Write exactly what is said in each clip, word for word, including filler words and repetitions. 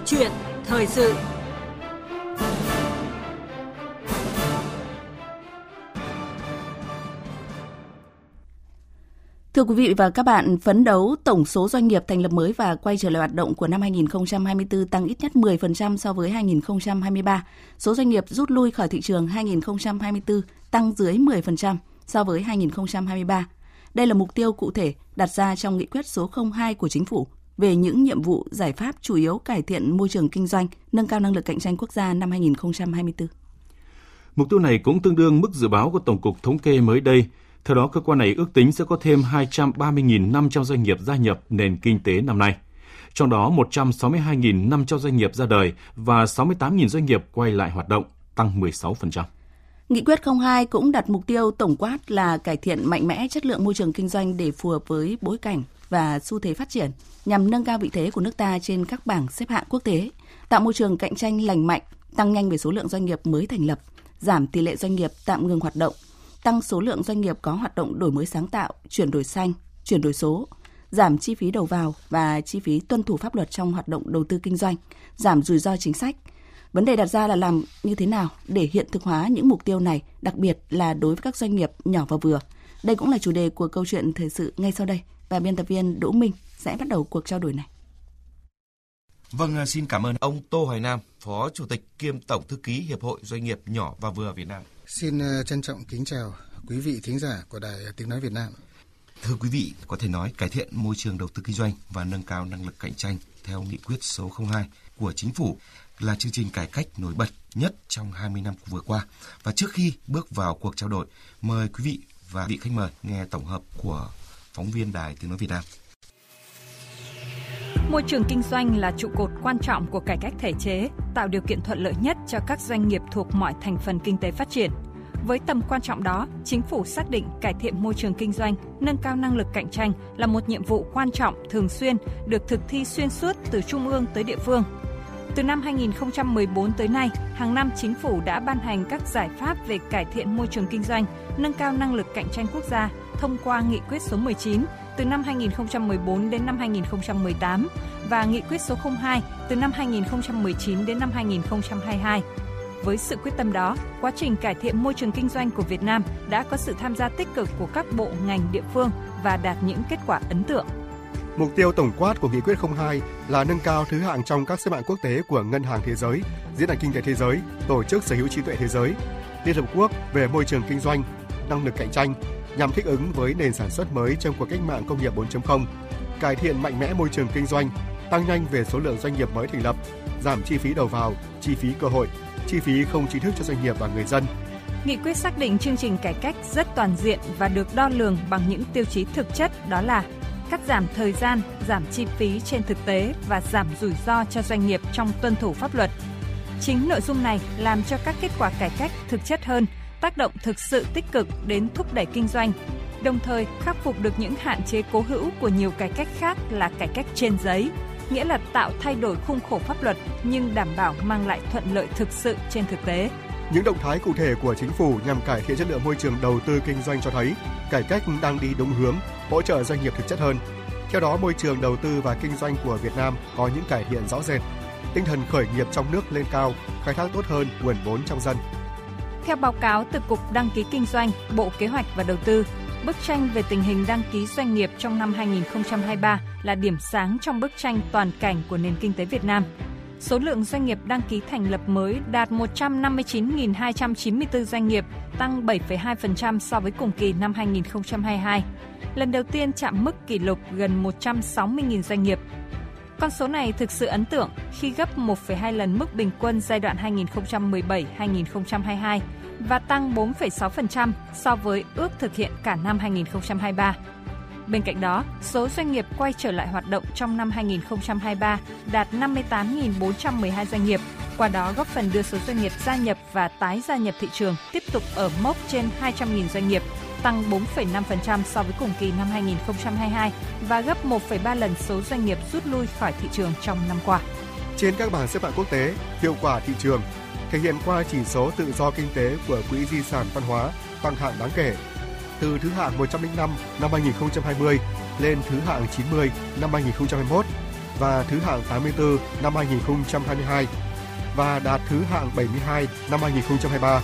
Câu chuyện thời sự. Thưa quý vị và các bạn, phấn đấu tổng số doanh nghiệp thành lập mới và quay trở lại hoạt động của năm hai nghìn không trăm hai mươi tư tăng ít nhất mười phần trăm so với hai nghìn không trăm hai mươi ba. Số doanh nghiệp rút lui khỏi thị trường hai nghìn không trăm hai mươi tư tăng dưới mười phần trăm so với hai nghìn không trăm hai mươi ba. Đây là mục tiêu cụ thể đặt ra trong Nghị quyết số không hai của Chính phủ về những nhiệm vụ giải pháp chủ yếu cải thiện môi trường kinh doanh, nâng cao năng lực cạnh tranh quốc gia năm hai nghìn không trăm hai mươi tư. Mục tiêu này cũng tương đương mức dự báo của Tổng cục Thống kê mới đây. Theo đó, cơ quan này ước tính sẽ có thêm hai trăm ba mươi nghìn năm trăm doanh nghiệp gia nhập nền kinh tế năm nay. Trong đó, một trăm sáu mươi hai nghìn năm trăm doanh nghiệp ra đời và sáu mươi tám nghìn doanh nghiệp quay lại hoạt động, tăng mười sáu phần trăm. Nghị quyết không hai cũng đặt mục tiêu tổng quát là cải thiện mạnh mẽ chất lượng môi trường kinh doanh để phù hợp với bối cảnh và xu thế phát triển, nhằm nâng cao vị thế của nước ta trên các bảng xếp hạng quốc tế, tạo môi trường cạnh tranh lành mạnh, tăng nhanh về số lượng doanh nghiệp mới thành lập, giảm tỷ lệ doanh nghiệp tạm ngừng hoạt động, tăng số lượng doanh nghiệp có hoạt động đổi mới sáng tạo, chuyển đổi xanh, chuyển đổi số, giảm chi phí đầu vào và chi phí tuân thủ pháp luật trong hoạt động đầu tư kinh doanh, giảm rủi ro chính sách. Vấn đề đặt ra là làm như thế nào để hiện thực hóa những mục tiêu này, đặc biệt là đối với các doanh nghiệp nhỏ và vừa. Đây cũng là chủ đề của câu chuyện thời sự ngay sau đây và biên tập viên Đỗ Minh sẽ bắt đầu cuộc trao đổi này. Vâng, xin cảm ơn ông Tô Hoài Nam, Phó Chủ tịch kiêm Tổng Thư ký Hiệp hội Doanh nghiệp Nhỏ và Vừa Việt Nam. Xin trân trọng kính chào quý vị thính giả của Đài Tiếng Nói Việt Nam. Thưa quý vị, có thể nói cải thiện môi trường đầu tư kinh doanh và nâng cao năng lực cạnh tranh theo Nghị quyết số không hai của Chính phủ là chương trình cải cách nổi bật nhất trong hai mươi năm vừa qua. Và trước khi bước vào cuộc trao đổi, mời quý vị và vị khách mời nghe tổng hợp của phóng viên Đài Tiếng Nói Việt Nam. Môi trường kinh doanh là trụ cột quan trọng của cải cách thể chế, tạo điều kiện thuận lợi nhất cho các doanh nghiệp thuộc mọi thành phần kinh tế phát triển. Với tầm quan trọng đó, Chính phủ xác định cải thiện môi trường kinh doanh, nâng cao năng lực cạnh tranh là một nhiệm vụ quan trọng, thường xuyên, được thực thi xuyên suốt từ trung ương tới địa phương. Từ năm hai nghìn không trăm mười bốn tới nay, hàng năm Chính phủ đã ban hành các giải pháp về cải thiện môi trường kinh doanh, nâng cao năng lực cạnh tranh quốc gia thông qua Nghị quyết số mười chín từ năm hai nghìn không trăm mười bốn đến năm hai nghìn không trăm mười tám và Nghị quyết số không hai từ năm hai nghìn không trăm mười chín đến năm hai nghìn không trăm hai mươi hai. Với sự quyết tâm đó, quá trình cải thiện môi trường kinh doanh của Việt Nam đã có sự tham gia tích cực của các bộ ngành địa phương và đạt những kết quả ấn tượng. Mục tiêu tổng quát của Nghị quyết không hai là nâng cao thứ hạng trong các xếp hạng quốc tế của Ngân hàng Thế giới, Diễn đàn Kinh tế Thế giới, Tổ chức Sở hữu Trí tuệ Thế giới, Liên Hợp Quốc về môi trường kinh doanh, năng lực cạnh tranh nhằm thích ứng với nền sản xuất mới trong cuộc cách mạng công nghiệp bốn chấm không, cải thiện mạnh mẽ môi trường kinh doanh, tăng nhanh về số lượng doanh nghiệp mới thành lập, giảm chi phí đầu vào, chi phí cơ hội, chi phí không chính thức cho doanh nghiệp và người dân. Nghị quyết xác định chương trình cải cách rất toàn diện và được đo lường bằng những tiêu chí thực chất, đó là cắt giảm thời gian, giảm chi phí trên thực tế và giảm rủi ro cho doanh nghiệp trong tuân thủ pháp luật. Chính nội dung này làm cho các kết quả cải cách thực chất hơn, tác động thực sự tích cực đến thúc đẩy kinh doanh, đồng thời khắc phục được những hạn chế cố hữu của nhiều cải cách khác là cải cách trên giấy, nghĩa là tạo thay đổi khung khổ pháp luật nhưng đảm bảo mang lại thuận lợi thực sự trên thực tế. Những động thái cụ thể của Chính phủ nhằm cải thiện chất lượng môi trường đầu tư kinh doanh cho thấy cải cách đang đi đúng hướng, hỗ trợ doanh nghiệp thực chất hơn. Theo đó, môi trường đầu tư và kinh doanh của Việt Nam có những cải thiện rõ rệt, tinh thần khởi nghiệp trong nước lên cao, khai thác tốt hơn nguồn vốn trong dân. Theo báo cáo từ Cục Đăng ký Kinh doanh, Bộ Kế hoạch và Đầu tư, bức tranh về tình hình đăng ký doanh nghiệp trong năm hai nghìn không trăm hai mươi ba là điểm sáng trong bức tranh toàn cảnh của nền kinh tế Việt Nam. Số lượng doanh nghiệp đăng ký thành lập mới đạt một trăm năm mươi chín nghìn hai trăm chín mươi tư doanh nghiệp, tăng bảy phẩy hai phần trăm so với cùng kỳ năm hai nghìn không trăm hai mươi hai. Lần đầu tiên chạm mức kỷ lục gần một trăm sáu mươi nghìn doanh nghiệp. Con số này thực sự ấn tượng khi gấp một phẩy hai lần mức bình quân giai đoạn hai nghìn không trăm mười bảy đến hai nghìn không trăm hai mươi hai và tăng bốn phẩy sáu phần trăm so với ước thực hiện cả năm hai nghìn không trăm hai mươi ba. Bên cạnh đó, số doanh nghiệp quay trở lại hoạt động trong năm hai nghìn không trăm hai mươi ba đạt năm mươi tám nghìn bốn trăm mười hai doanh nghiệp, qua đó góp phần đưa số doanh nghiệp gia nhập và tái gia nhập thị trường tiếp tục ở mốc trên hai trăm nghìn doanh nghiệp, tăng bốn phẩy năm phần trăm so với cùng kỳ năm hai nghìn không trăm hai mươi hai và gấp một phẩy ba lần số doanh nghiệp rút lui khỏi thị trường trong năm qua. Trên các bảng xếp hạng quốc tế, hiệu quả thị trường thể hiện qua chỉ số tự do kinh tế của Quỹ Di sản Văn hóa tăng hạng đáng kể, từ thứ hạng một trăm lẻ năm năm hai nghìn không trăm hai mươi lên thứ hạng chín mươi năm hai nghìn không trăm hai mươi mốt. và thứ hạng tám mươi tư năm hai nghìn không trăm hai mươi hai và đạt thứ hạng bảy mươi hai năm hai nghìn không trăm hai mươi ba.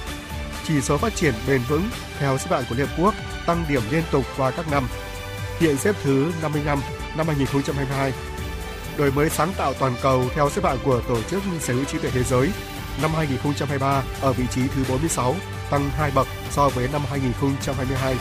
Chỉ số phát triển bền vững theo xếp hạng của Liên Hợp Quốc tăng điểm liên tục qua các năm, hiện xếp thứ năm mươi lăm năm hai nghìn không trăm hai mươi hai. Đổi mới sáng tạo toàn cầu theo xếp hạng của Tổ chức Sở hữu Trí tuệ Thế giới năm hai nghìn không trăm hai mươi ba ở vị trí thứ bốn mươi sáu, tăng hai bậc so với năm hai nghìn không trăm hai mươi hai.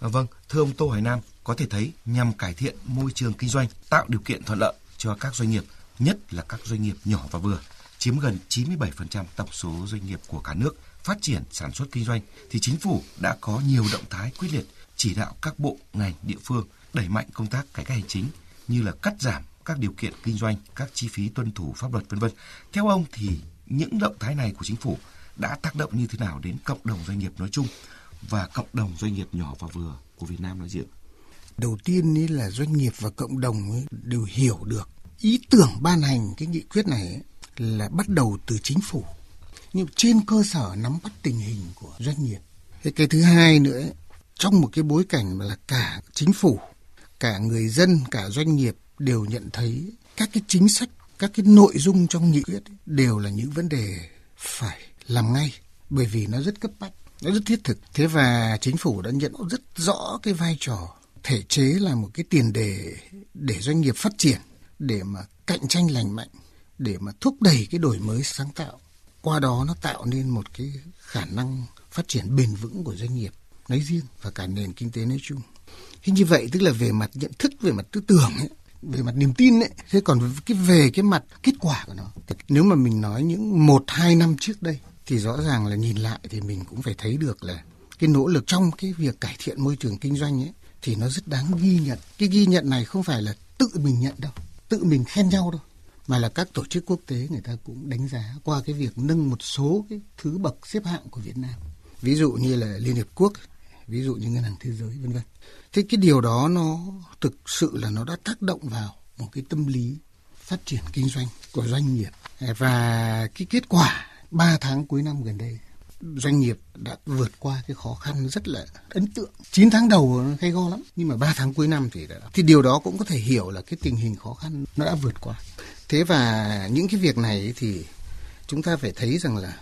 À, vâng, thưa ông Tô Hoài Nam, có thể thấy nhằm cải thiện môi trường kinh doanh, tạo điều kiện thuận lợi cho các doanh nghiệp, nhất là các doanh nghiệp nhỏ và vừa, chiếm gần chín mươi bảy phần trăm tổng số doanh nghiệp của cả nước, phát triển sản xuất kinh doanh, thì chính phủ đã có nhiều động thái quyết liệt chỉ đạo các bộ, ngành, địa phương đẩy mạnh công tác cải cách hành chính như là cắt giảm các điều kiện kinh doanh, các chi phí tuân thủ pháp luật, vân vân. Theo ông thì những động thái này của chính phủ đã tác động như thế nào đến cộng đồng doanh nghiệp nói chung và cộng đồng doanh nghiệp nhỏ và vừa của Việt Nam nói riêng? Đầu tiên ý là doanh nghiệp và cộng đồng đều hiểu được ý tưởng ban hành cái nghị quyết này là bắt đầu từ chính phủ, nhưng trên cơ sở nắm bắt tình hình của doanh nghiệp. Thế cái thứ hai nữa, trong một cái bối cảnh mà là cả chính phủ, cả người dân, cả doanh nghiệp đều nhận thấy các cái chính sách, các cái nội dung trong nghị quyết đều là những vấn đề phải làm ngay, bởi vì nó rất cấp bách, nó rất thiết thực. Thế và chính phủ đã nhận rất rõ cái vai trò thể chế là một cái tiền đề để doanh nghiệp phát triển, để mà cạnh tranh lành mạnh, để mà thúc đẩy cái đổi mới sáng tạo. Qua đó nó tạo nên một cái khả năng phát triển bền vững của doanh nghiệp nói riêng và cả nền kinh tế nói chung. Thế như vậy tức là về mặt nhận thức, về mặt tư tưởng ấy, về mặt niềm tin ấy. Thế còn cái về cái mặt kết quả của nó, nếu mà mình nói những một hai năm trước đây thì rõ ràng là nhìn lại thì mình cũng phải thấy được là cái nỗ lực trong cái việc cải thiện môi trường kinh doanh ấy thì nó rất đáng ghi nhận. Cái ghi nhận này không phải là tự mình nhận đâu, tự mình khen nhau đâu, mà là các tổ chức quốc tế người ta cũng đánh giá qua cái việc nâng một số cái thứ bậc xếp hạng của Việt Nam, ví dụ như là Liên Hợp Quốc, ví dụ như Ngân hàng Thế giới, vân vân. Thế cái điều đó nó thực sự là nó đã tác động vào một cái tâm lý phát triển kinh doanh của doanh nghiệp. Và cái kết quả ba tháng cuối năm gần đây, doanh nghiệp đã vượt qua cái khó khăn rất là ấn tượng. chín tháng đầu hay go lắm, nhưng mà ba tháng cuối năm thì đã. Thì điều đó cũng có thể hiểu là cái tình hình khó khăn nó đã vượt qua. Thế và những cái việc này thì chúng ta phải thấy rằng là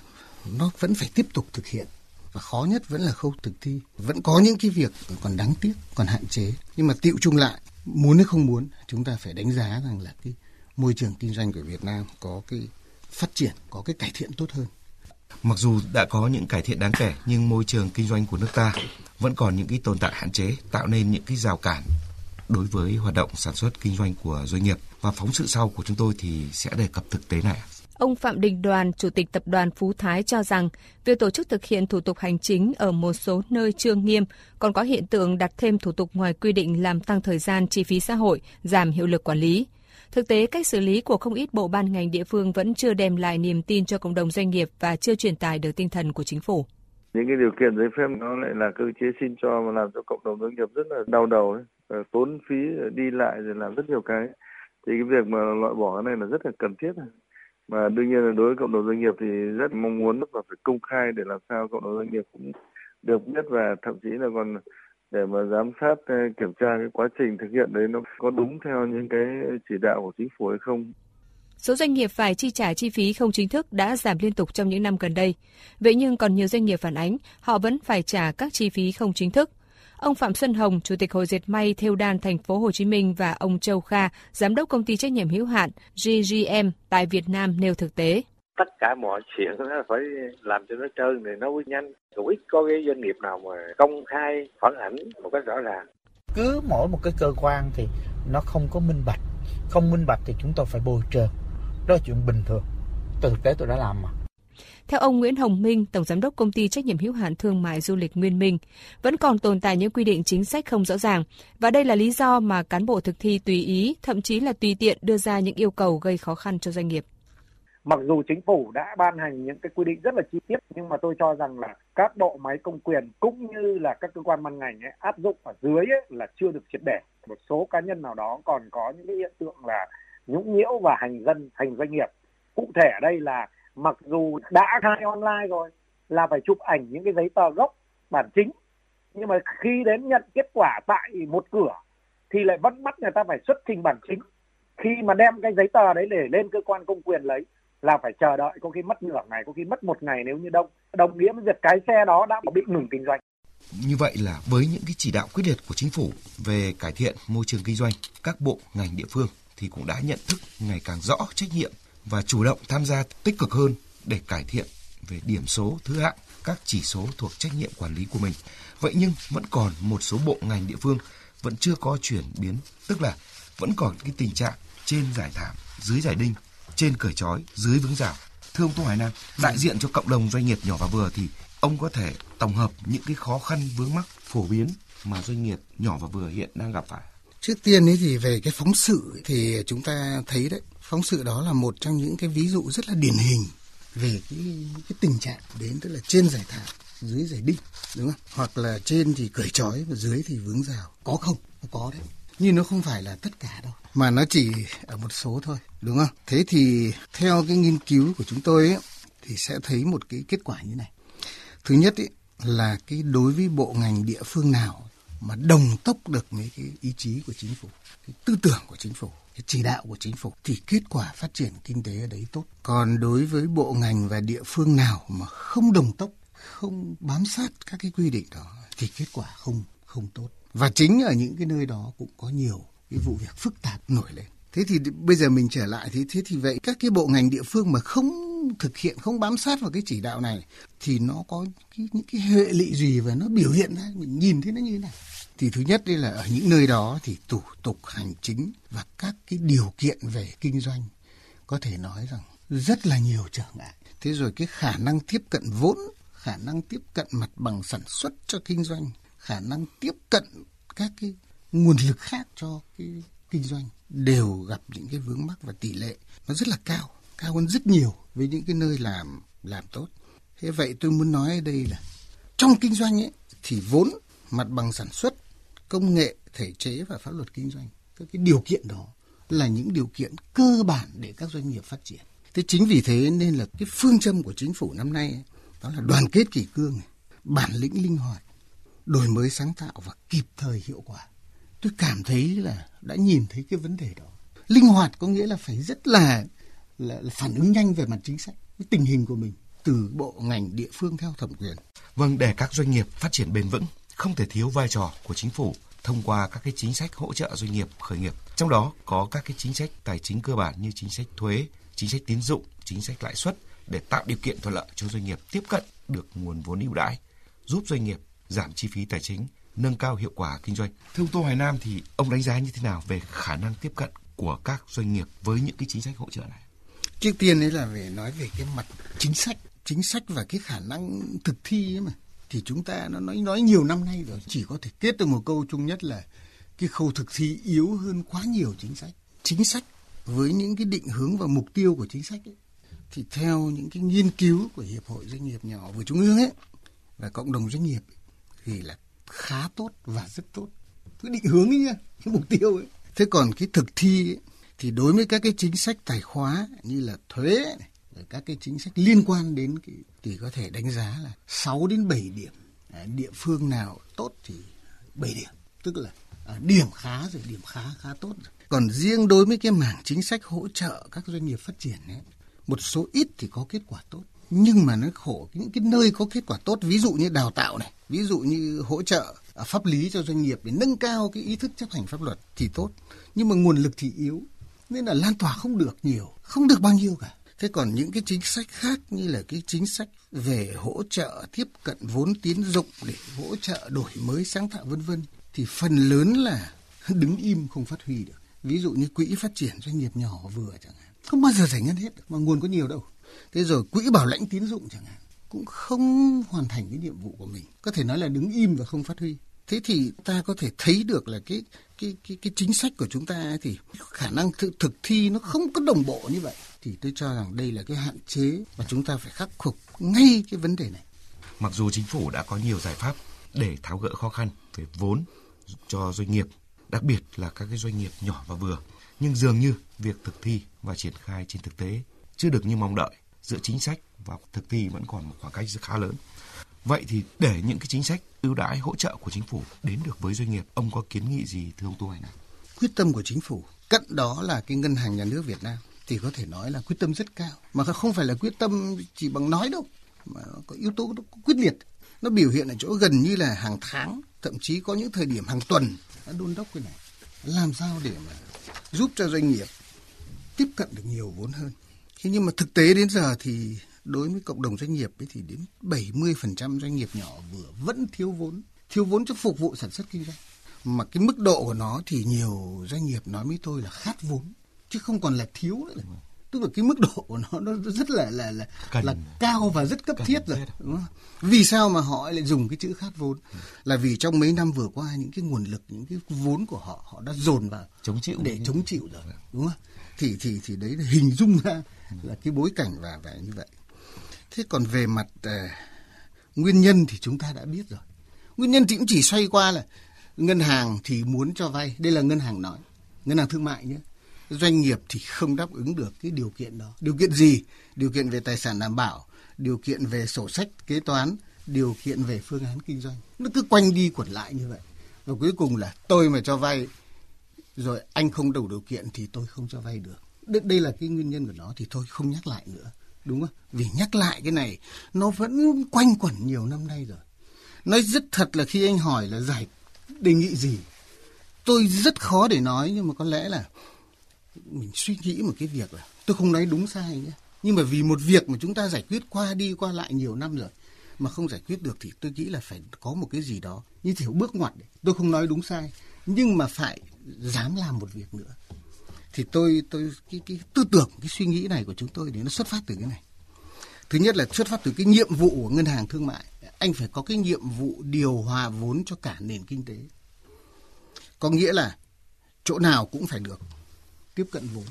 nó vẫn phải tiếp tục thực hiện. Và khó nhất vẫn là khâu thực thi. Vẫn có những cái việc còn đáng tiếc, còn hạn chế. Nhưng mà tựu chung lại, muốn hay không muốn, chúng ta phải đánh giá rằng là cái môi trường kinh doanh của Việt Nam có cái phát triển, có cái cải thiện tốt hơn. Mặc dù đã có những cải thiện đáng kể, nhưng môi trường kinh doanh của nước ta vẫn còn những cái tồn tại hạn chế, tạo nên những cái rào cản đối với hoạt động sản xuất kinh doanh của doanh nghiệp. Và phóng sự sau của chúng tôi thì sẽ đề cập thực tế này. Ông Phạm Đình Đoàn, Chủ tịch Tập đoàn Phú Thái cho rằng việc tổ chức thực hiện thủ tục hành chính ở một số nơi chưa nghiêm, còn có hiện tượng đặt thêm thủ tục ngoài quy định làm tăng thời gian, chi phí xã hội, giảm hiệu lực quản lý. Thực tế, cách xử lý của không ít bộ ban ngành địa phương vẫn chưa đem lại niềm tin cho cộng đồng doanh nghiệp và chưa truyền tải được tinh thần của chính phủ. Những cái điều kiện giấy phép nó lại là cơ chế xin cho mà làm cho cộng đồng doanh nghiệp rất là đau đầu ấy, tốn phí đi lại rồi làm rất nhiều cái. Thì cái việc mà loại bỏ cái này là rất là cần thiết. Mà đương nhiên là đối với cộng đồng doanh nghiệp thì rất mong muốn và phải công khai để làm sao cộng đồng doanh nghiệp cũng được biết, và thậm chí là còn để mà giám sát, kiểm tra cái quá trình thực hiện đấy nó có đúng theo những cái chỉ đạo của chính phủ hay không. Số doanh nghiệp phải chi trả chi phí không chính thức đã giảm liên tục trong những năm gần đây. Vậy nhưng còn nhiều doanh nghiệp phản ánh họ vẫn phải trả các chi phí không chính thức. Ông Phạm Xuân Hồng, Chủ tịch Hội Dệt May Thêu Đan Thành phố Hồ Chí Minh và ông Châu Kha, Giám đốc Công ty Trách nhiệm Hữu hạn giê giê em tại Việt Nam nêu thực tế. Tất cả mọi chuyện nó phải làm cho nó trơn thì nó mới nhanh. Cũng ít có cái doanh nghiệp nào mà công khai phản ảnh một cách rõ ràng. Cứ mỗi một cái cơ quan thì nó không có minh bạch, không minh bạch thì chúng tôi phải bồi trơn. Đó là chuyện bình thường. Từ thực tế tôi đã làm mà. Theo ông Nguyễn Hồng Minh, Tổng Giám đốc Công ty Trách nhiệm Hữu hạn Thương mại Du lịch Nguyên Minh, vẫn còn tồn tại những quy định chính sách không rõ ràng, và đây là lý do mà cán bộ thực thi tùy ý, thậm chí là tùy tiện đưa ra những yêu cầu gây khó khăn cho doanh nghiệp. Mặc dù chính phủ đã ban hành những cái quy định rất là chi tiết, nhưng mà tôi cho rằng là các bộ máy công quyền cũng như là các cơ quan ban ngành ấy, áp dụng ở dưới ấy, là chưa được triệt để. Một số cá nhân nào đó còn có những cái hiện tượng là nhũng nhiễu và hành dân, hành doanh nghiệp. Cụ thể ở đây là mặc dù đã khai online rồi là phải chụp ảnh những cái giấy tờ gốc bản chính, nhưng mà khi đến nhận kết quả tại một cửa thì lại vẫn bắt người ta phải xuất trình bản chính. Khi mà đem cái giấy tờ đấy để lên cơ quan công quyền lấy là phải chờ đợi, có khi mất nửa ngày, có khi mất một ngày nếu như đông. Đồng nghĩa với việc cái xe đó đã bị ngừng kinh doanh. Như vậy là với những cái chỉ đạo quyết liệt của chính phủ về cải thiện môi trường kinh doanh, các bộ ngành địa phương thì cũng đã nhận thức ngày càng rõ trách nhiệm và chủ động tham gia tích cực hơn để cải thiện về điểm số thứ hạng các chỉ số thuộc trách nhiệm quản lý của mình. Vậy nhưng vẫn còn một số bộ ngành địa phương vẫn chưa có chuyển biến, tức là vẫn còn cái tình trạng trên giải thảm, dưới giải đinh, trên cởi trói, dưới vướng rào. Thưa ông Tô Hoài Nam, đại diện cho cộng đồng doanh nghiệp nhỏ và vừa thì ông có thể tổng hợp những cái khó khăn vướng mắc phổ biến mà doanh nghiệp nhỏ và vừa hiện đang gặp phải. Trước tiên ấy thì về cái phóng sự thì chúng ta thấy đấy, phóng sự đó là một trong những cái ví dụ rất là điển hình về cái, cái tình trạng đến, tức là trên giải thảm, dưới giải đinh, đúng không? Hoặc là trên thì cởi trói và dưới thì vướng rào. Có không? Có đấy. Nhưng nó không phải là tất cả đâu, mà nó chỉ ở một số thôi, đúng không? Thế thì theo cái nghiên cứu của chúng tôi ấy, thì sẽ thấy một cái kết quả như này. Thứ nhất ấy, là cái đối với bộ ngành địa phương nào mà đồng tốc được với cái ý chí của chính phủ, cái tư tưởng của chính phủ, cái chỉ đạo của chính phủ thì kết quả phát triển kinh tế ở đấy tốt. Còn đối với bộ ngành và địa phương nào mà không đồng tốc, không bám sát các cái quy định đó thì kết quả không không tốt. Và chính ở những cái nơi đó cũng có nhiều cái vụ việc phức tạp nổi lên. Thế thì bây giờ mình trở lại thế thế thì vậy các cái bộ ngành địa phương mà không thực hiện, không bám sát vào cái chỉ đạo này thì nó có cái, những cái hệ lụy gì và nó biểu hiện ra, mình nhìn thấy nó như thế này. Thì thứ nhất đây là ở những nơi đó thì thủ tục hành chính và các cái điều kiện về kinh doanh có thể nói rằng rất là nhiều trở ngại. Thế rồi cái khả năng tiếp cận vốn, khả năng tiếp cận mặt bằng sản xuất cho kinh doanh, khả năng tiếp cận các cái nguồn lực khác cho cái kinh doanh đều gặp những cái vướng mắc và tỷ lệ nó rất là cao, cao hơn rất nhiều với những cái nơi làm làm tốt. Thế vậy tôi muốn nói ở đây là trong kinh doanh ấy thì vốn, mặt bằng sản xuất, công nghệ, thể chế và pháp luật kinh doanh, các cái điều kiện đó là những điều kiện cơ bản để các doanh nghiệp phát triển. Thế chính vì thế nên là cái phương châm của chính phủ năm nay ấy, đó là đoàn kết kỷ cương, bản lĩnh linh hoạt, đổi mới sáng tạo và kịp thời hiệu quả. Tôi cảm thấy là đã nhìn thấy cái vấn đề đó. Linh hoạt có nghĩa là phải rất là là phản ứng nhanh về mặt chính sách, cái tình hình của mình từ bộ ngành địa phương theo thẩm quyền. Vâng, để các doanh nghiệp phát triển bền vững không thể thiếu vai trò của chính phủ thông qua các cái chính sách hỗ trợ doanh nghiệp khởi nghiệp. Trong đó có các cái chính sách tài chính cơ bản như chính sách thuế, chính sách tín dụng, chính sách lãi suất để tạo điều kiện thuận lợi cho doanh nghiệp tiếp cận được nguồn vốn ưu đãi, giúp doanh nghiệp giảm chi phí tài chính, nâng cao hiệu quả kinh doanh. Thưa ông Tô Hoài Nam, thì ông đánh giá như thế nào về khả năng tiếp cận của các doanh nghiệp với những cái chính sách hỗ trợ này? Trước tiên đấy là về nói về cái mặt chính sách, chính sách và cái khả năng thực thi ấy mà. Thì chúng ta nó nói nói nhiều năm nay rồi, chỉ có thể kết được một câu chung nhất là cái khâu thực thi yếu hơn quá nhiều chính sách. Chính sách với những cái định hướng và mục tiêu của chính sách ấy, thì theo những cái nghiên cứu của Hiệp hội Doanh nghiệp Nhỏ vừa Trung ương ấy và cộng đồng doanh nghiệp ấy, thì là khá tốt và rất tốt. Cái định hướng ấy nha, cái mục tiêu ấy. Thế còn cái thực thi ấy, thì đối với các cái chính sách tài khóa như là thuế này, các cái chính sách liên quan đến cái, thì có thể đánh giá là sáu đến bảy điểm. Địa phương nào tốt thì bảy điểm, tức là điểm khá rồi, điểm khá khá tốt rồi. Còn riêng đối với cái mảng chính sách hỗ trợ các doanh nghiệp phát triển ấy, một số ít thì có kết quả tốt. Nhưng mà nó khổ những cái nơi có kết quả tốt, ví dụ như đào tạo này, ví dụ như hỗ trợ pháp lý cho doanh nghiệp để nâng cao cái ý thức chấp hành pháp luật thì tốt, nhưng mà nguồn lực thì yếu, nên là lan tỏa không được nhiều, không được bao nhiêu cả. Thế còn những cái chính sách khác như là cái chính sách về hỗ trợ tiếp cận vốn tín dụng để hỗ trợ đổi mới sáng tạo vân vân thì phần lớn là đứng im không phát huy được. Ví dụ như quỹ phát triển doanh nghiệp nhỏ vừa chẳng hạn, không bao giờ giải ngân hết được, mà nguồn có nhiều đâu. Thế rồi quỹ bảo lãnh tín dụng chẳng hạn cũng không hoàn thành cái nhiệm vụ của mình, có thể nói là đứng im và không phát huy. Thế thì ta có thể thấy được là cái cái cái cái chính sách của chúng ta thì khả năng thực, thực thi nó không có đồng bộ như vậy, thì tôi cho rằng đây là cái hạn chế và chúng ta phải khắc phục ngay cái vấn đề này. Mặc dù chính phủ đã có nhiều giải pháp để tháo gỡ khó khăn về vốn cho doanh nghiệp, đặc biệt là các cái doanh nghiệp nhỏ và vừa, nhưng dường như việc thực thi và triển khai trên thực tế chưa được như mong đợi, giữa chính sách và thực thi vẫn còn một khoảng cách rất khá lớn. Vậy thì để những cái chính sách ưu đãi hỗ trợ của chính phủ đến được với doanh nghiệp, ông có kiến nghị gì thưa ông Tô Hoài Nam? Quyết tâm của chính phủ, cận đó là cái Ngân hàng Nhà nước Việt Nam thì có thể nói là quyết tâm rất cao, mà không phải là quyết tâm chỉ bằng nói đâu, mà có yếu tố quyết liệt. Nó biểu hiện ở chỗ gần như là hàng tháng, thậm chí có những thời điểm hàng tuần đã đôn đốc cái này. Làm sao để mà giúp cho doanh nghiệp tiếp cận được nhiều vốn hơn. Thế nhưng mà thực tế đến giờ thì đối với cộng đồng doanh nghiệp ấy thì đến bảy mươi phần trăm doanh nghiệp nhỏ vừa vẫn thiếu vốn, thiếu vốn cho phục vụ sản xuất kinh doanh. Mà cái mức độ của nó thì nhiều doanh nghiệp nói với tôi là khát vốn, chứ không còn là thiếu nữa. Tức là cái mức độ của nó nó rất là là là, là cao và rất cấp thiết rồi. Đúng không? Vì sao mà họ lại dùng cái chữ khát vốn? Ừ. Là vì trong mấy năm vừa qua những cái nguồn lực, những cái vốn của họ họ đã dồn vào chống chịu để chống chịu rồi, đúng không? Thì thì thì đấy là hình dung ra là cái bối cảnh và vẻ như vậy. Thế còn về mặt uh, nguyên nhân thì chúng ta đã biết rồi. Nguyên nhân thì cũng chỉ xoay qua là ngân hàng thì muốn cho vay, đây là ngân hàng nói, ngân hàng thương mại nhé. Doanh nghiệp thì không đáp ứng được cái điều kiện đó. Điều kiện gì? Điều kiện về tài sản đảm bảo, điều kiện về sổ sách kế toán, điều kiện về phương án kinh doanh. Nó cứ quanh đi quẩn lại như vậy. Và cuối cùng là tôi mà cho vay rồi anh không đủ điều kiện thì tôi không cho vay được. Đây là cái nguyên nhân của nó thì thôi không nhắc lại nữa. Đúng không? Vì nhắc lại cái này nó vẫn quanh quẩn nhiều năm nay rồi. Nói rất thật là khi anh hỏi là giải đề nghị gì, tôi rất khó để nói, nhưng mà có lẽ là mình suy nghĩ một cái việc là tôi không nói đúng sai nhé, nhưng mà vì một việc mà chúng ta giải quyết qua đi qua lại nhiều năm rồi mà không giải quyết được thì tôi nghĩ là phải có một cái gì đó như kiểu bước ngoặt. Tôi không nói đúng sai nhưng mà phải dám làm một việc nữa. Thì tôi tôi cái, cái tư tưởng, cái suy nghĩ này của chúng tôi thì nó xuất phát từ cái này. Thứ nhất là xuất phát từ cái nhiệm vụ của ngân hàng thương mại. Anh phải có cái nhiệm vụ điều hòa vốn cho cả nền kinh tế. Có nghĩa là chỗ nào cũng phải được tiếp cận vốn,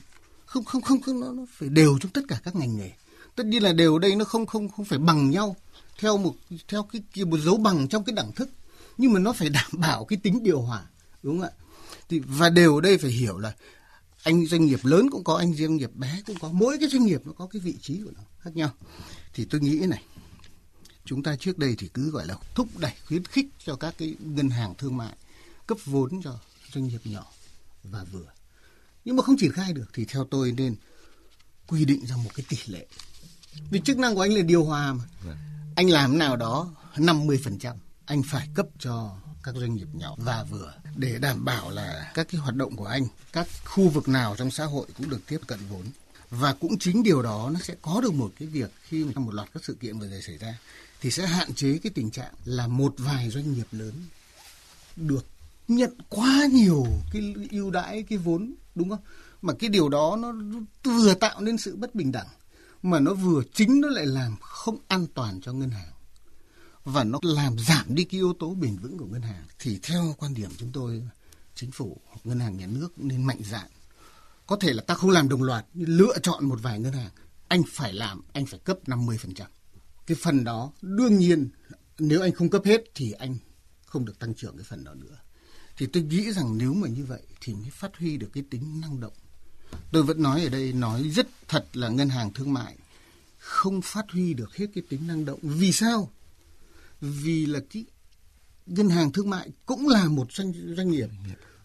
không không không, không nó, nó phải đều trong tất cả các ngành nghề. Tất nhiên là đều đây nó không không không phải bằng nhau theo một theo cái một dấu bằng trong cái đẳng thức, nhưng mà nó phải đảm bảo cái tính điều hòa, đúng không ạ? Thì và đều đây phải hiểu là anh doanh nghiệp lớn cũng có, anh doanh nghiệp bé cũng có, mỗi cái doanh nghiệp nó có cái vị trí của nó khác nhau. Thì tôi nghĩ này, chúng ta trước đây thì cứ gọi là thúc đẩy khuyến khích cho các cái ngân hàng thương mại cấp vốn cho doanh nghiệp nhỏ và vừa. Nhưng mà không triển khai được thì theo tôi nên quy định ra một cái tỷ lệ. Vì chức năng của anh là điều hòa mà. Anh làm nào đó năm mươi phần trăm anh phải cấp cho các doanh nghiệp nhỏ và vừa để đảm bảo là các cái hoạt động của anh, các khu vực nào trong xã hội cũng được tiếp cận vốn. Và cũng chính điều đó nó sẽ có được một cái việc khi mà một loạt các sự kiện vừa rồi xảy ra thì sẽ hạn chế cái tình trạng là một vài doanh nghiệp lớn được nhận quá nhiều cái ưu đãi, cái vốn, đúng không? Mà cái điều đó nó vừa tạo nên sự bất bình đẳng, mà nó vừa chính nó lại làm không an toàn cho ngân hàng, và nó làm giảm đi cái yếu tố bền vững của ngân hàng. Thì theo quan điểm chúng tôi, chính phủ, ngân hàng nhà nước nên mạnh dạn. Có thể là ta không làm đồng loạt, nhưng lựa chọn một vài ngân hàng, anh phải làm, anh phải cấp năm mươi phần trăm. Cái phần đó, đương nhiên, nếu anh không cấp hết thì anh không được tăng trưởng cái phần đó nữa. Thì tôi nghĩ rằng nếu mà như vậy thì mới phát huy được cái tính năng động. Tôi vẫn nói ở đây, nói rất thật là ngân hàng thương mại không phát huy được hết cái tính năng động. Vì sao? Vì là cái ngân hàng thương mại cũng là một doanh, doanh nghiệp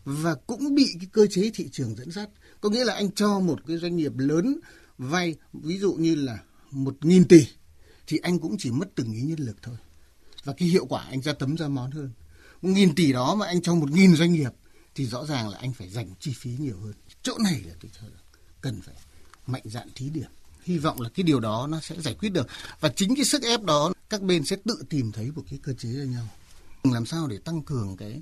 và cũng bị cái cơ chế thị trường dẫn dắt. Có nghĩa là anh cho một cái doanh nghiệp lớn vay, ví dụ như là một nghìn tỷ, thì anh cũng chỉ mất từng ý nhân lực thôi. Và cái hiệu quả anh ra tấm ra món hơn. Một nghìn tỷ đó mà anh cho một nghìn doanh nghiệp thì rõ ràng là anh phải dành chi phí nhiều hơn. Chỗ này là tôi cho rằng cần phải mạnh dạn thí điểm. Hy vọng là cái điều đó nó sẽ giải quyết được. Và chính cái sức ép đó các bên sẽ tự tìm thấy một cái cơ chế cho nhau. Làm sao để tăng cường cái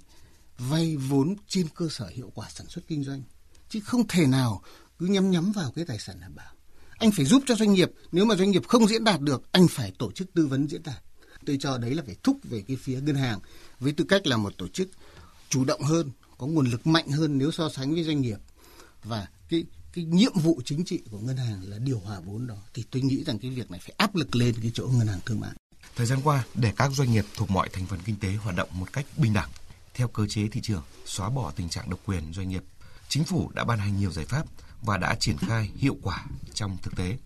vay vốn trên cơ sở hiệu quả sản xuất kinh doanh. Chứ không thể nào cứ nhắm nhắm vào cái tài sản đảm bảo. Anh phải giúp cho doanh nghiệp, nếu mà doanh nghiệp không diễn đạt được, anh phải tổ chức tư vấn diễn đạt. Tôi cho đấy là phải thúc về cái phía ngân hàng với tư cách là một tổ chức chủ động hơn, có nguồn lực mạnh hơn nếu so sánh với doanh nghiệp. Và cái, cái nhiệm vụ chính trị của ngân hàng là điều hòa vốn đó. Thì tôi nghĩ rằng cái việc này phải áp lực lên cái chỗ ngân hàng thương mại. Thời gian qua, để các doanh nghiệp thuộc mọi thành phần kinh tế hoạt động một cách bình đẳng, theo cơ chế thị trường, xóa bỏ tình trạng độc quyền doanh nghiệp, chính phủ đã ban hành nhiều giải pháp và đã triển khai hiệu quả trong thực tế.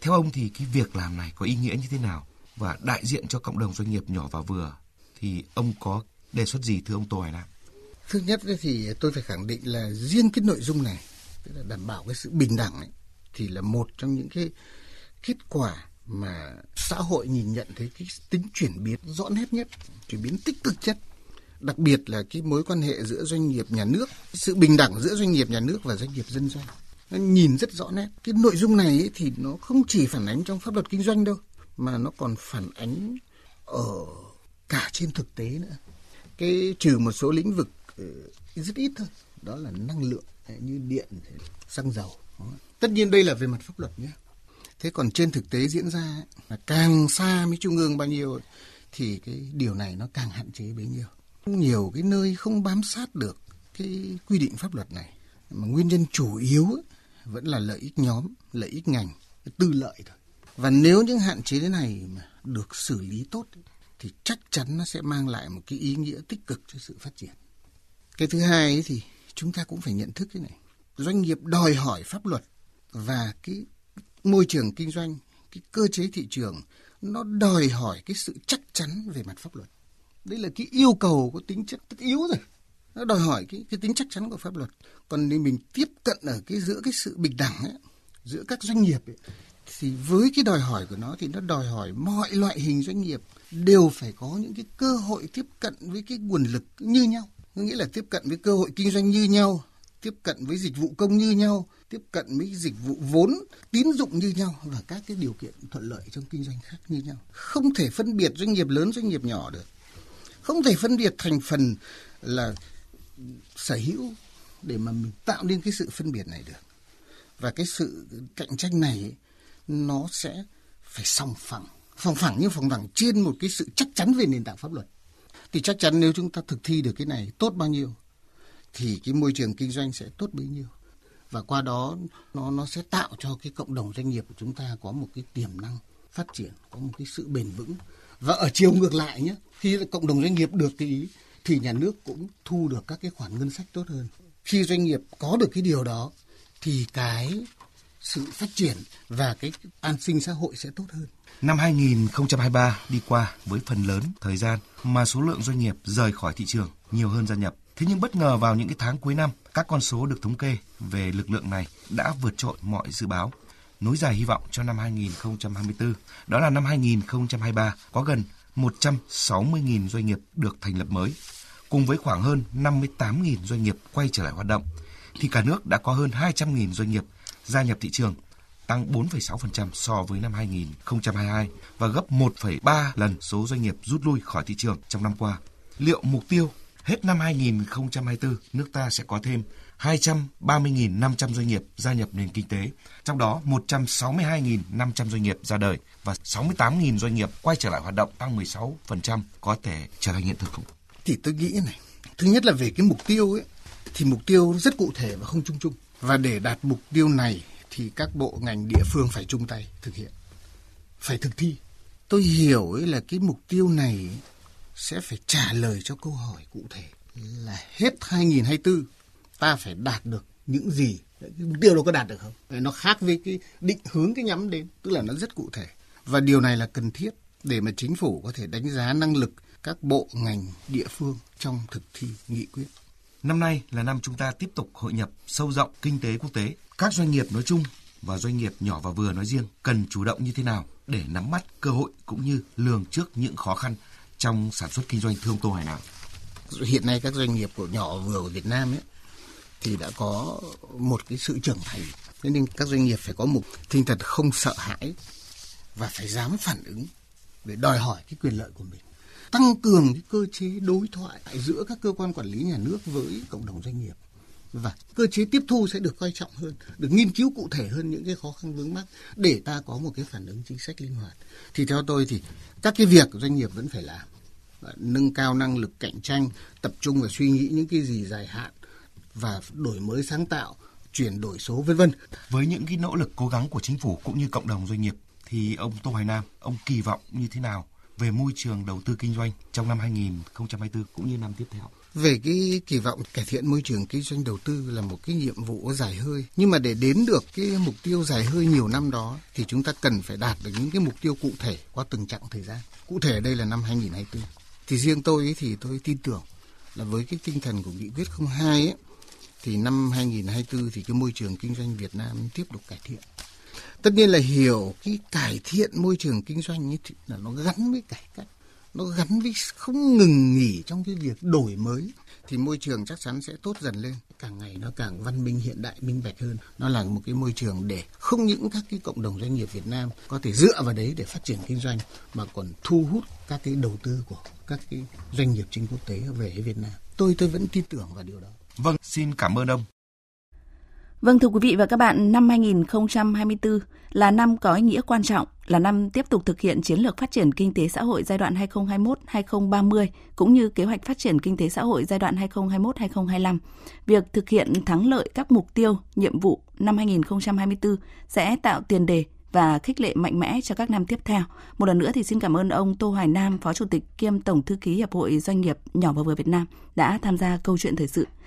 Theo ông thì cái việc làm này có ý nghĩa như thế nào và đại diện cho cộng đồng doanh nghiệp nhỏ và vừa, thì ông có đề xuất gì thưa ông Tô Hoài Nam? Thứ nhất thì tôi phải khẳng định là riêng cái nội dung này, tức là đảm bảo cái sự bình đẳng ấy, thì là một trong những cái kết quả mà xã hội nhìn nhận thấy cái tính chuyển biến rõ nét nhất, chuyển biến tích cực nhất. Đặc biệt là cái mối quan hệ giữa doanh nghiệp nhà nước, sự bình đẳng giữa doanh nghiệp nhà nước và doanh nghiệp dân doanh. Nó nhìn rất rõ nét. Cái nội dung này ấy thì nó không chỉ phản ánh trong pháp luật kinh doanh đâu, mà nó còn phản ánh ở cả trên thực tế nữa. Cái trừ một số lĩnh vực rất ít thôi, đó là năng lượng như điện, xăng dầu. Tất nhiên đây là về mặt pháp luật nhé. Thế còn trên thực tế diễn ra ấy, là càng xa với trung ương bao nhiêu thì cái điều này nó càng hạn chế bấy nhiêu. Nhiều cái nơi không bám sát được cái quy định pháp luật này, mà nguyên nhân chủ yếu ấy, vẫn là lợi ích nhóm, lợi ích ngành, tư lợi thôi. Và nếu những hạn chế thế này mà được xử lý tốt ấy, thì chắc chắn nó sẽ mang lại một cái ý nghĩa tích cực cho sự phát triển. Cái thứ hai ấy thì chúng ta cũng phải nhận thức cái này. Doanh nghiệp đòi hỏi pháp luật và cái môi trường kinh doanh, cái cơ chế thị trường, nó đòi hỏi cái sự chắc chắn về mặt pháp luật. Đấy là cái yêu cầu có tính chất tất yếu rồi. Nó đòi hỏi cái, cái tính chắc chắn của pháp luật. Còn nếu mình tiếp cận ở cái giữa cái sự bình đẳng ấy, giữa các doanh nghiệp ấy, thì với cái đòi hỏi của nó thì nó đòi hỏi mọi loại hình doanh nghiệp đều phải có những cái cơ hội tiếp cận với cái nguồn lực như nhau. Nghĩa là tiếp cận với cơ hội kinh doanh như nhau, tiếp cận với dịch vụ công như nhau, tiếp cận với dịch vụ vốn, tín dụng như nhau và các cái điều kiện thuận lợi trong kinh doanh khác như nhau. Không thể phân biệt doanh nghiệp lớn, doanh nghiệp nhỏ được. Không thể phân biệt thành phần là sở hữu để mà mình tạo nên cái sự phân biệt này được. Và cái sự cạnh tranh này ấy, nó sẽ phải song phẳng. Song phẳng nhưng song phẳng trên một cái sự chắc chắn về nền tảng pháp luật. Thì chắc chắn nếu chúng ta thực thi được cái này tốt bao nhiêu thì cái môi trường kinh doanh sẽ tốt bấy nhiêu. Và qua đó nó, nó sẽ tạo cho cái cộng đồng doanh nghiệp của chúng ta có một cái tiềm năng phát triển, có một cái sự bền vững. Và ở chiều ngược lại nhé, khi cộng đồng doanh nghiệp được cái ý thì nhà nước cũng thu được các cái khoản ngân sách tốt hơn. Khi doanh nghiệp có được cái điều đó thì cái sự phát triển và cái an sinh xã hội sẽ tốt hơn. Năm hai không hai ba đi qua với phần lớn thời gian mà số lượng doanh nghiệp rời khỏi thị trường nhiều hơn gia nhập. Thế nhưng bất ngờ vào những cái tháng cuối năm, các con số được thống kê về lực lượng này đã vượt trội mọi dự báo. Nối dài hy vọng cho năm hai không hai tư, đó là năm hai không hai ba có gần một trăm sáu mươi nghìn doanh nghiệp được thành lập mới. Cùng với khoảng hơn năm mươi tám nghìn doanh nghiệp quay trở lại hoạt động, thì cả nước đã có hơn hai trăm nghìn doanh nghiệp gia nhập thị trường, tăng bốn phẩy sáu phần trăm so với năm hai không hai hai và gấp một phẩy ba lần số doanh nghiệp rút lui khỏi thị trường trong năm qua. Liệu mục tiêu hết năm hai không hai tư, nước ta sẽ có thêm hai trăm ba mươi nghìn năm trăm doanh nghiệp gia nhập nền kinh tế, trong đó một trăm sáu mươi hai nghìn năm trăm doanh nghiệp ra đời và sáu mươi tám nghìn doanh nghiệp quay trở lại hoạt động, tăng mười sáu phần trăm, có thể trở thành hiện thực không? Thì tôi nghĩ này, thứ nhất là về cái mục tiêu ấy, thì mục tiêu rất cụ thể và không chung chung. Và để đạt mục tiêu này thì các bộ ngành địa phương phải chung tay thực hiện, phải thực thi. Tôi hiểu ấy là cái mục tiêu này sẽ phải trả lời cho câu hỏi cụ thể là hết hai không hai tư ta phải đạt được những gì, mục tiêu đó có đạt được không? Nó khác với cái định hướng cái nhắm đến, tức là nó rất cụ thể. Và điều này là cần thiết để mà chính phủ có thể đánh giá năng lực các bộ ngành địa phương trong thực thi nghị quyết. Năm nay là năm chúng ta tiếp tục hội nhập sâu rộng kinh tế quốc tế. Các doanh nghiệp nói chung và doanh nghiệp nhỏ và vừa nói riêng cần chủ động như thế nào để nắm bắt cơ hội cũng như lường trước những khó khăn trong sản xuất kinh doanh, thưa ông Tô Hoài Nam? Hiện nay các doanh nghiệp của nhỏ và vừa của Việt Nam ấy, thì đã có một cái sự trưởng thành. Thế nên các doanh nghiệp phải có một tinh thần không sợ hãi và phải dám phản ứng để đòi hỏi cái quyền lợi của mình. Tăng cường cái cơ chế đối thoại giữa các cơ quan quản lý nhà nước với cộng đồng doanh nghiệp. Và cơ chế tiếp thu sẽ được coi trọng hơn, được nghiên cứu cụ thể hơn những cái khó khăn vướng mắc để ta có một cái phản ứng chính sách linh hoạt. Thì theo tôi thì các cái việc doanh nghiệp vẫn phải làm. Nâng cao năng lực cạnh tranh, tập trung và suy nghĩ những cái gì dài hạn và đổi mới sáng tạo, chuyển đổi số vân vân. Với những cái nỗ lực cố gắng của chính phủ cũng như cộng đồng doanh nghiệp thì ông Tô Hoài Nam, ông kỳ vọng như thế nào về môi trường đầu tư kinh doanh trong năm hai không hai tư cũng như năm tiếp theo? Về cái kỳ vọng cải thiện môi trường kinh doanh đầu tư là một cái nhiệm vụ dài hơi. Nhưng mà để đến được cái mục tiêu dài hơi nhiều năm đó thì chúng ta cần phải đạt được những cái mục tiêu cụ thể qua từng chặng thời gian. Cụ thể đây là năm hai không hai tư. Thì riêng tôi ấy thì tôi tin tưởng là với cái tinh thần của nghị quyết không hai ấy, thì năm hai không hai tư thì cái môi trường kinh doanh Việt Nam tiếp tục cải thiện. Tất nhiên là hiểu cái cải thiện môi trường kinh doanh ấy thì là nó gắn với cải cách. Nó gắn với không ngừng nghỉ trong cái việc đổi mới thì môi trường chắc chắn sẽ tốt dần lên. Càng ngày nó càng văn minh, hiện đại, minh bạch hơn. Nó là một cái môi trường để không những các cái cộng đồng doanh nghiệp Việt Nam có thể dựa vào đấy để phát triển kinh doanh mà còn thu hút các cái đầu tư của các cái doanh nghiệp trên quốc tế về Việt Nam. Tôi tôi vẫn tin tưởng vào điều đó. Vâng, xin cảm ơn ông. Vâng, thưa quý vị và các bạn, năm hai không hai tư là năm có ý nghĩa quan trọng, là năm tiếp tục thực hiện chiến lược phát triển kinh tế xã hội giai đoạn hai không hai mốt đến hai không ba mươi cũng như kế hoạch phát triển kinh tế xã hội giai đoạn hai không hai mốt đến hai không hai lăm. Việc thực hiện thắng lợi các mục tiêu, nhiệm vụ năm hai không hai tư sẽ tạo tiền đề và khích lệ mạnh mẽ cho các năm tiếp theo. Một lần nữa thì xin cảm ơn ông Tô Hoài Nam, Phó Chủ tịch kiêm Tổng Thư ký Hiệp hội Doanh nghiệp Nhỏ và Vừa Việt Nam đã tham gia câu chuyện thời sự.